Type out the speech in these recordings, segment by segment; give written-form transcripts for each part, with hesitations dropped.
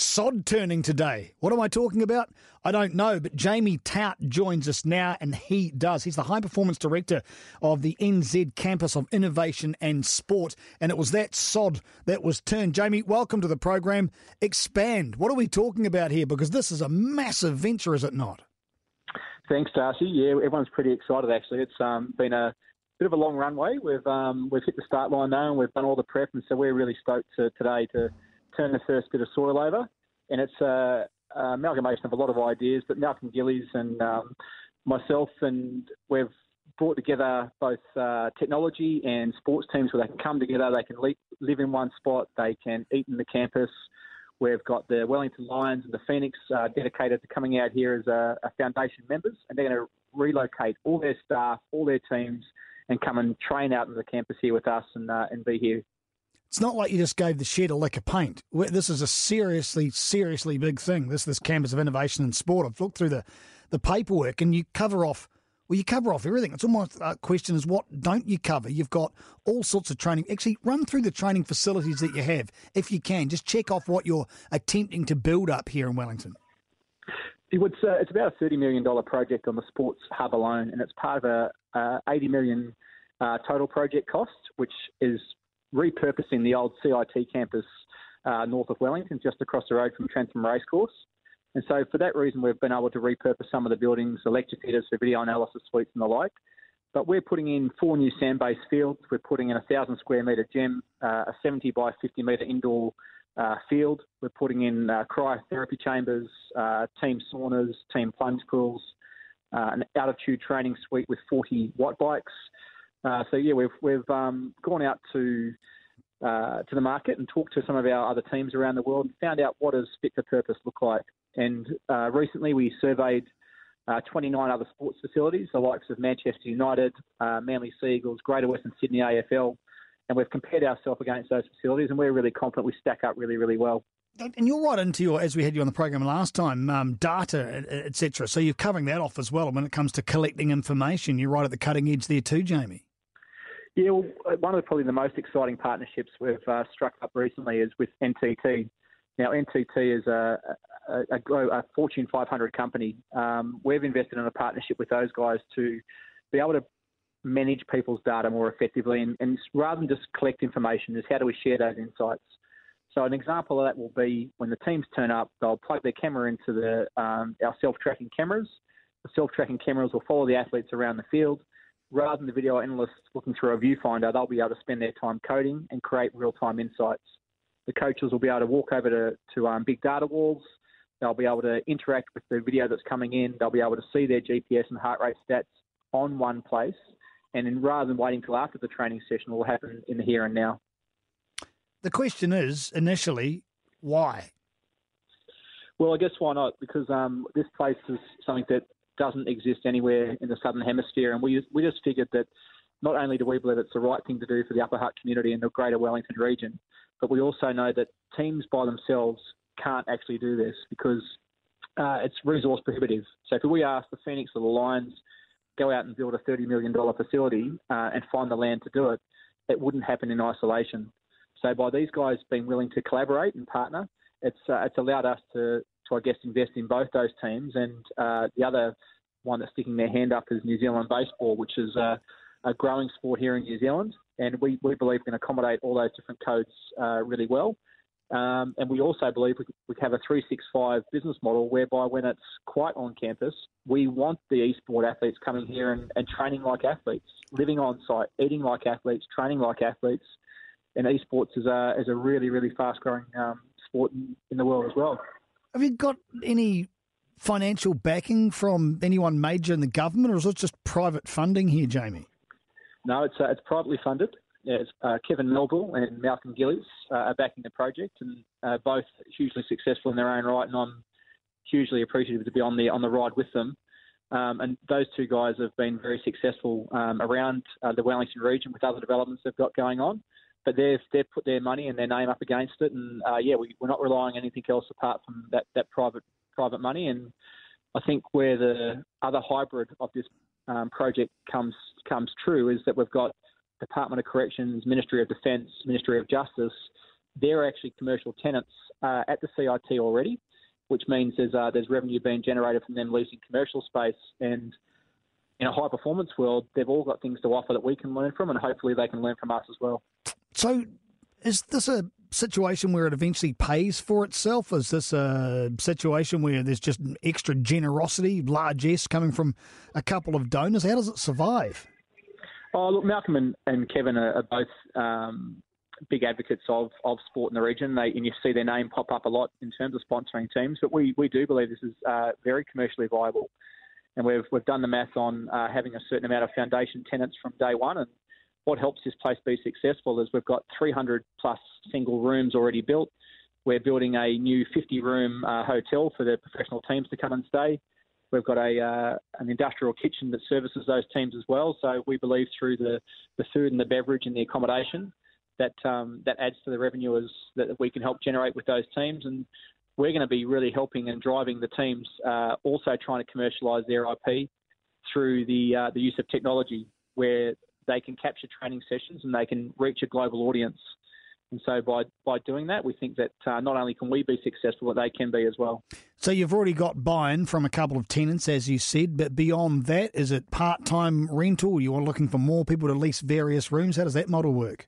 Sod turning today. What am I talking about? I don't know, but Jamie Tout joins us now, and he does. He's the High Performance Director of the NZ Campus of Innovation and Sport, and it was that sod that was turned. Jamie, welcome to the program. Expand. What are we talking about here? Because this is a massive venture, is it not? Thanks, Darcy. Yeah, everyone's pretty excited, actually. It's been a bit of a long runway. We've hit the start line now, and we've done all the prep, and so we're really stoked today to turn the first bit of soil over, and it's an amalgamation of a lot of ideas, but Malcolm Gillies and myself, and we've brought together both technology and sports teams where they can come together, they can live in one spot, they can eat in the campus. We've got the Wellington Lions and the Phoenix dedicated to coming out here as a foundation members, and they're going to relocate all their staff, all their teams, and come and train out in the campus here with us and be here. It's not like you just gave the shed a lick of paint. This is a seriously, seriously big thing, this Campus of Innovation and Sport. I've looked through the paperwork, and you cover off everything. It's almost a question is, what don't you cover? You've got all sorts of training. Actually, run through the training facilities that you have, if you can. Just check off what you're attempting to build up here in Wellington. It's about a $30 million project on the sports hub alone, and it's part of a $80 million total project cost, which is repurposing the old CIT campus north of Wellington, just across the road from Trentham Racecourse. And so for that reason, we've been able to repurpose some of the buildings, the lecture theatres for video analysis suites and the like. But we're putting in 4 new sand-based fields. We're putting in a 1,000 square metre gym, a 70 by 50 metre indoor field. We're putting in cryotherapy chambers, team saunas, team plunge pools, an altitude training suite with 40 watt bikes. We've gone out to the market and talked to some of our other teams around the world and found out what does fit for purpose look like. And recently we surveyed 29 other sports facilities, the likes of Manchester United, Manly Seagulls, Greater Western Sydney AFL, and we've compared ourselves against those facilities, and we're really confident we stack up really, really well. And you're right into your, as we had you on the program last time, data, et cetera. So you're covering that off as well when it comes to collecting information. You're right at the cutting edge there too, Jamie. Yeah, well, one of the most exciting partnerships we've struck up recently is with NTT. Now, NTT is a Fortune 500 company. We've invested in a partnership with those guys to be able to manage people's data more effectively. And rather than just collect information, is how do we share those insights? So an example of that will be when the teams turn up, they'll plug their camera into our self-tracking cameras. The self-tracking cameras will follow the athletes around the field. Rather than the video analysts looking through a viewfinder, they'll be able to spend their time coding and create real-time insights. The coaches will be able to walk over to big data walls. They'll be able to interact with the video that's coming in. They'll be able to see their GPS and heart rate stats on one place. And then rather than waiting till after the training session, it will happen in the here and now. The question is, initially, why? Well, I guess why not? Because this place is something that doesn't exist anywhere in the Southern Hemisphere, and we just figured that not only do we believe it's the right thing to do for the Upper Hutt community and the Greater Wellington region, but we also know that teams by themselves can't actually do this because it's resource prohibitive. So if we ask the Phoenix or the Lions go out and build a $30 million facility and find the land to do it, it wouldn't happen in isolation. So by these guys being willing to collaborate and partner, it's allowed us to I guess, invest in both those teams. And the other one that's sticking their hand up is New Zealand baseball, which is a growing sport here in New Zealand. And we believe we can accommodate all those different codes really well. And we also believe we have a 365 business model whereby when it's quite on campus, we want the e-sport athletes coming here and training like athletes, living on site, eating like athletes, training like athletes. And esports is a really, really fast-growing sport in the world as well. Have you got any financial backing from anyone major in the government, or is it just private funding here, Jamie? No, it's privately funded. Yeah, it's Kevin Melville and Malcolm Gillies are backing the project, and both hugely successful in their own right, and I'm hugely appreciative to be on the ride with them. And those two guys have been very successful around the Wellington region with other developments they've got going on. But they've put their money and their name up against it, and we're not relying on anything else apart from that private money. And I think where the other hybrid of this project comes true is that we've got Department of Corrections, Ministry of Defence, Ministry of Justice. They're actually commercial tenants at the CIT already, which means there's revenue being generated from them leasing commercial space. And in a high-performance world, they've all got things to offer that we can learn from, and hopefully they can learn from us as well. So is this a situation where it eventually pays for itself? Is this a situation where there's just extra generosity, largesse coming from a couple of donors? How does it survive? Oh, look, Malcolm and Kevin are both big advocates of sport in the region. And you see their name pop up a lot in terms of sponsoring teams. But we do believe this is very commercially viable. And we've done the math on having a certain amount of foundation tenants from day one. And what helps this place be successful is we've got 300 plus single rooms already built. We're building a new 50-room hotel for the professional teams to come and stay. We've got an industrial kitchen that services those teams as well. So we believe through the food and the beverage and the accommodation that adds to the revenue that we can help generate with those teams. And we're going to be really helping and driving the teams, also trying to commercialise their IP through the use of technology where they can capture training sessions and they can reach a global audience. And so by doing that, we think that not only can we be successful, but they can be as well. So you've already got buy-in from a couple of tenants, as you said, but beyond that, is it part-time rental? You are looking for more people to lease various rooms? How does that model work?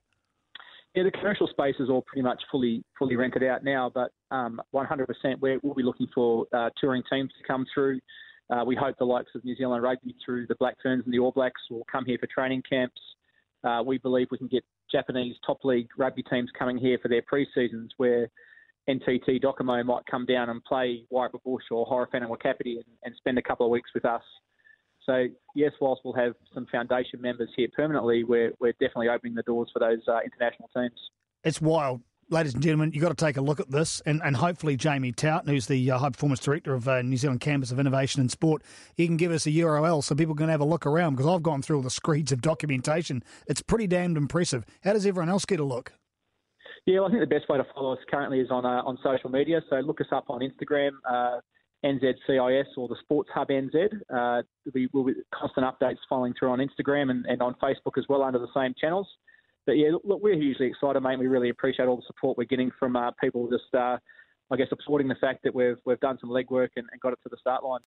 Yeah, the commercial space is all pretty much fully rented out now, but 100% we'll be looking for touring teams to come through. We hope the likes of New Zealand Rugby through the Black Ferns and the All Blacks will come here for training camps. We believe we can get Japanese top league rugby teams coming here for their pre-seasons where NTT Docomo might come down and play Waipa Bush or Horafana Wakapiti and spend a couple of weeks with us. So, yes, whilst we'll have some foundation members here permanently, we're definitely opening the doors for those international teams. It's wild. Ladies and gentlemen, you've got to take a look at this, and hopefully Jamie Tout, who's the High Performance Director of New Zealand Campus of Innovation and Sport, he can give us a URL so people can have a look around, because I've gone through all the screeds of documentation. It's pretty damned impressive. How does everyone else get a look? Yeah, well, I think the best way to follow us currently is on social media, so look us up on Instagram, NZCIS or the Sports Hub NZ. We'll be constant updates following through on Instagram and on Facebook as well under the same channels. But, yeah, look, we're hugely excited, mate. We really appreciate all the support we're getting from people just, applauding the fact that we've done some legwork and got it to the start line.